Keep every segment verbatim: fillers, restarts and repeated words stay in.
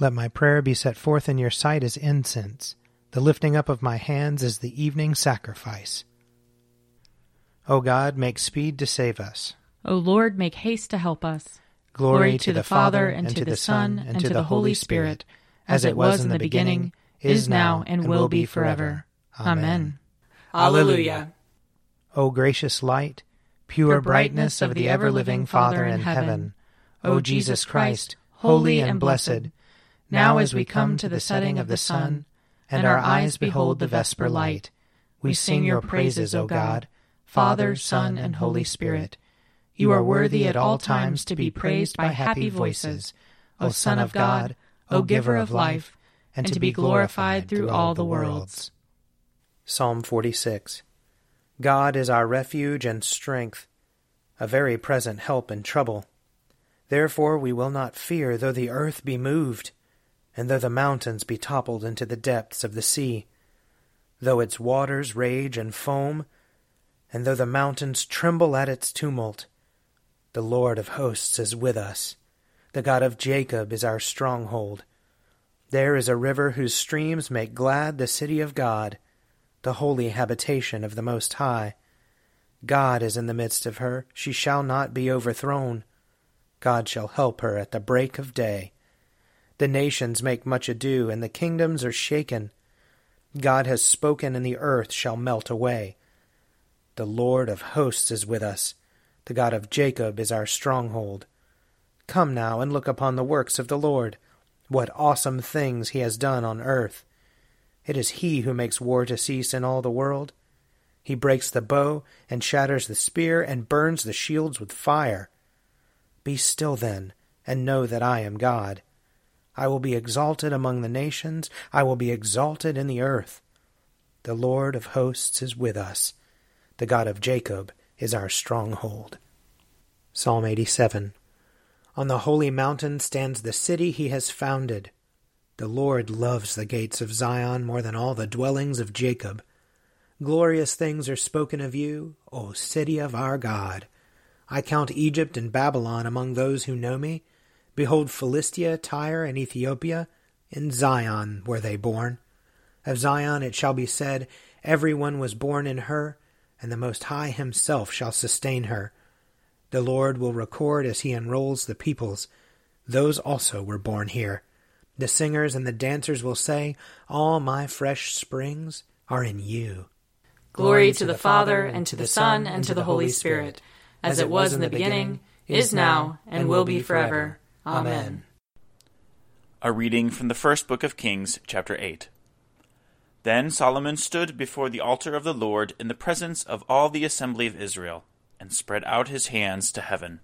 Let my prayer be set forth in your sight as incense, the lifting up of my hands as the evening sacrifice. O God, make speed to save us. O Lord, make haste to help us. Glory, Glory to, to the, the Father, and to the Son, and to the Holy Spirit, as it was in the beginning, is now, and will be forever. Amen. Alleluia. O gracious light, pure brightness of the ever-living Father in heaven, O Jesus Christ, holy and blessed, now as we come to the setting of the sun, and our eyes behold the vesper light, we sing your praises, O God, Father, Son, and Holy Spirit. You are worthy at all times to be praised by happy voices, O Son of God, O Giver of life, and to be glorified through all the worlds. Psalm forty-six. God is our refuge and strength, a very present help in trouble. Therefore we will not fear, though the earth be moved, and though the mountains be toppled into the depths of the sea, though its waters rage and foam, and though the mountains tremble at its tumult. The Lord of hosts is with us. The God of Jacob is our stronghold. There is a river whose streams make glad the city of God, the holy habitation of the Most High. God is in the midst of her. She shall not be overthrown. God shall help her at the break of day. The nations make much ado, and the kingdoms are shaken. God has spoken, and the earth shall melt away. The Lord of hosts is with us. The God of Jacob is our stronghold. Come now and look upon the works of the Lord, what awesome things he has done on earth. It is he who makes war to cease in all the world. He breaks the bow and shatters the spear and burns the shields with fire. Be still then, and know that I am God. I will be exalted among the nations. I will be exalted in the earth. The Lord of hosts is with us. The God of Jacob is our stronghold. Psalm eighty-seven. On the holy mountain stands the city he has founded. The Lord loves the gates of Zion more than all the dwellings of Jacob. Glorious things are spoken of you, O city of our God. I count Egypt and Babylon among those who know me. Behold, Philistia, Tyre, and Ethiopia, in Zion were they born. Of Zion it shall be said, everyone was born in her, and the Most High himself shall sustain her. The Lord will record as he enrolls the peoples. Those also were born here. The singers and the dancers will say, all my fresh springs are in you. Glory to the Father, and to the Son, and to the Holy Spirit, as it was in the beginning, is now, and will be forever. Amen. A reading from the first book of Kings, chapter eight. Then Solomon stood before the altar of the Lord in the presence of all the assembly of Israel, and spread out his hands to heaven.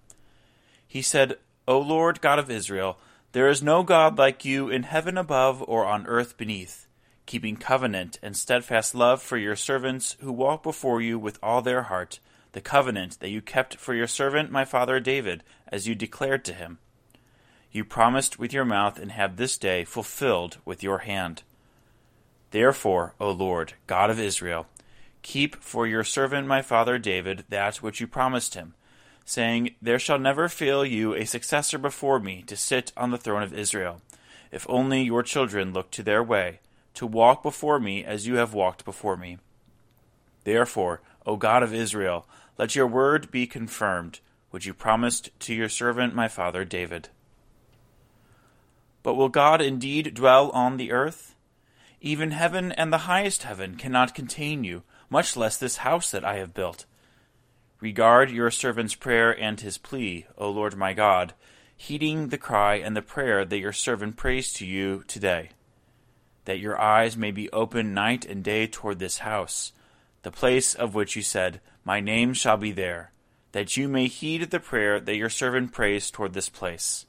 He said, O Lord God of Israel, there is no God like you in heaven above or on earth beneath, keeping covenant and steadfast love for your servants who walk before you with all their heart, the covenant that you kept for your servant my father David, as you declared to him. You promised with your mouth and have this day fulfilled with your hand. Therefore, O Lord, God of Israel, keep for your servant my father David that which you promised him, saying, there shall never fail you a successor before me to sit on the throne of Israel, if only your children look to their way, to walk before me as you have walked before me. Therefore, O God of Israel, let your word be confirmed, which you promised to your servant my father David. But will God indeed dwell on the earth? Even heaven and the highest heaven cannot contain you, much less this house that I have built. Regard your servant's prayer and his plea, O Lord my God, heeding the cry and the prayer that your servant prays to you today, that your eyes may be open night and day toward this house, the place of which you said, my name shall be there, that you may heed the prayer that your servant prays toward this place.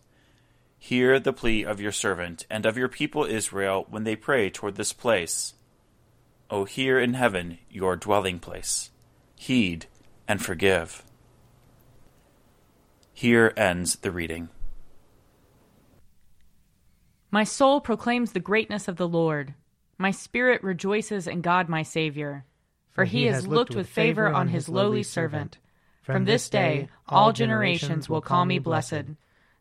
Hear the plea of your servant and of your people Israel when they pray toward this place. O hear in heaven your dwelling place. Heed and forgive. Here ends the reading. My soul proclaims the greatness of the Lord. My spirit rejoices in God my Savior. For he, he has looked, looked with favor on his lowly servant. From this day all generations will call me blessed.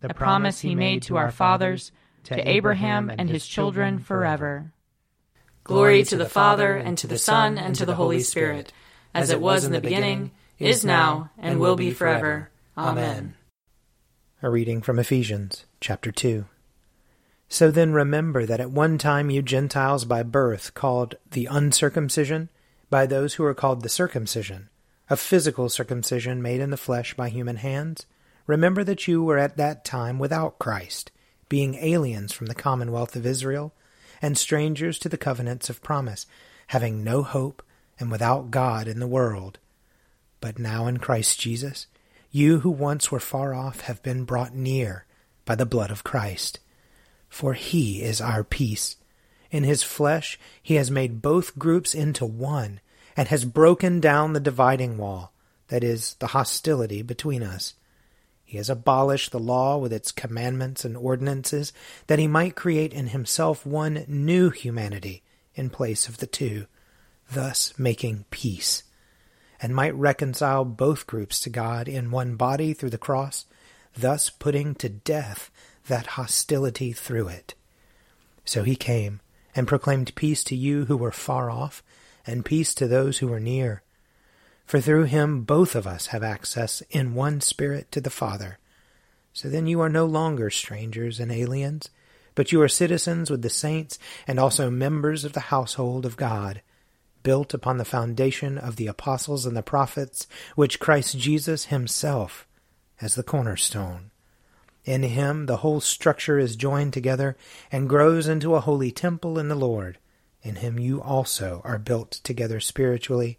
the promise he made to our fathers, to Abraham and his children forever. Glory to the Father, and to the Son, and to the Holy Spirit, as it was in the beginning, is now, and will be forever. Amen. A reading from Ephesians, chapter two. So then remember that at one time you Gentiles by birth, called the uncircumcision, by those who are called the circumcision, a physical circumcision made in the flesh by human hands, remember that you were at that time without Christ, being aliens from the commonwealth of Israel, and strangers to the covenants of promise, having no hope and without God in the world. But now in Christ Jesus, you who once were far off have been brought near by the blood of Christ. For he is our peace. In his flesh he has made both groups into one, and has broken down the dividing wall, that is, the hostility between us. He has abolished the law with its commandments and ordinances, that he might create in himself one new humanity in place of the two, thus making peace, and might reconcile both groups to God in one body through the cross, thus putting to death that hostility through it. So he came and proclaimed peace to you who were far off, and peace to those who were near. For through him both of us have access in one Spirit to the Father. So then you are no longer strangers and aliens, but you are citizens with the saints and also members of the household of God, built upon the foundation of the apostles and the prophets, which Christ Jesus himself as the cornerstone. In him the whole structure is joined together and grows into a holy temple in the Lord. In him you also are built together spiritually,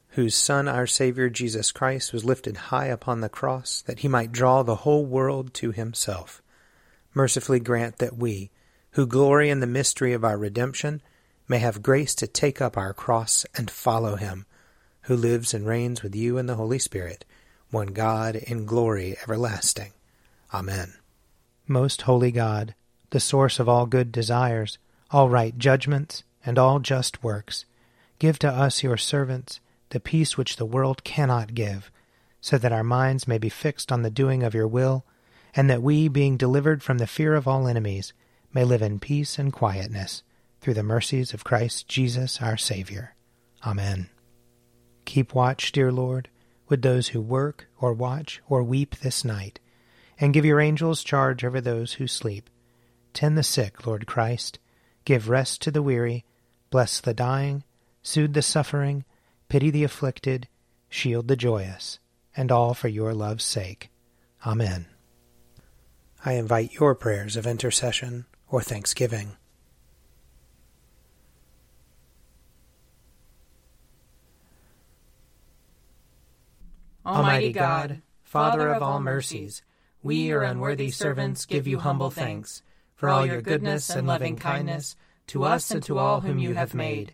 whose Son, our Savior Jesus Christ, was lifted high upon the cross, that he might draw the whole world to himself, mercifully grant that we, who glory in the mystery of our redemption, may have grace to take up our cross and follow him, who lives and reigns with you in the Holy Spirit, one God in glory everlasting. Amen. Most holy God, the source of all good desires, all right judgments, and all just works, give to us, your servants, the peace which the world cannot give, so that our minds may be fixed on the doing of your will, and that we, being delivered from the fear of all enemies, may live in peace and quietness, through the mercies of Christ Jesus our Savior. Amen. Keep watch, dear Lord, with those who work or watch or weep this night, and give your angels charge over those who sleep. Tend the sick, Lord Christ, give rest to the weary, bless the dying, soothe the suffering, pity the afflicted, shield the joyous, and all for your love's sake. Amen. I invite your prayers of intercession or thanksgiving. Almighty God, Father of all mercies, we, your unworthy servants, give you humble thanks for all your goodness and loving kindness to us and to all whom you have made.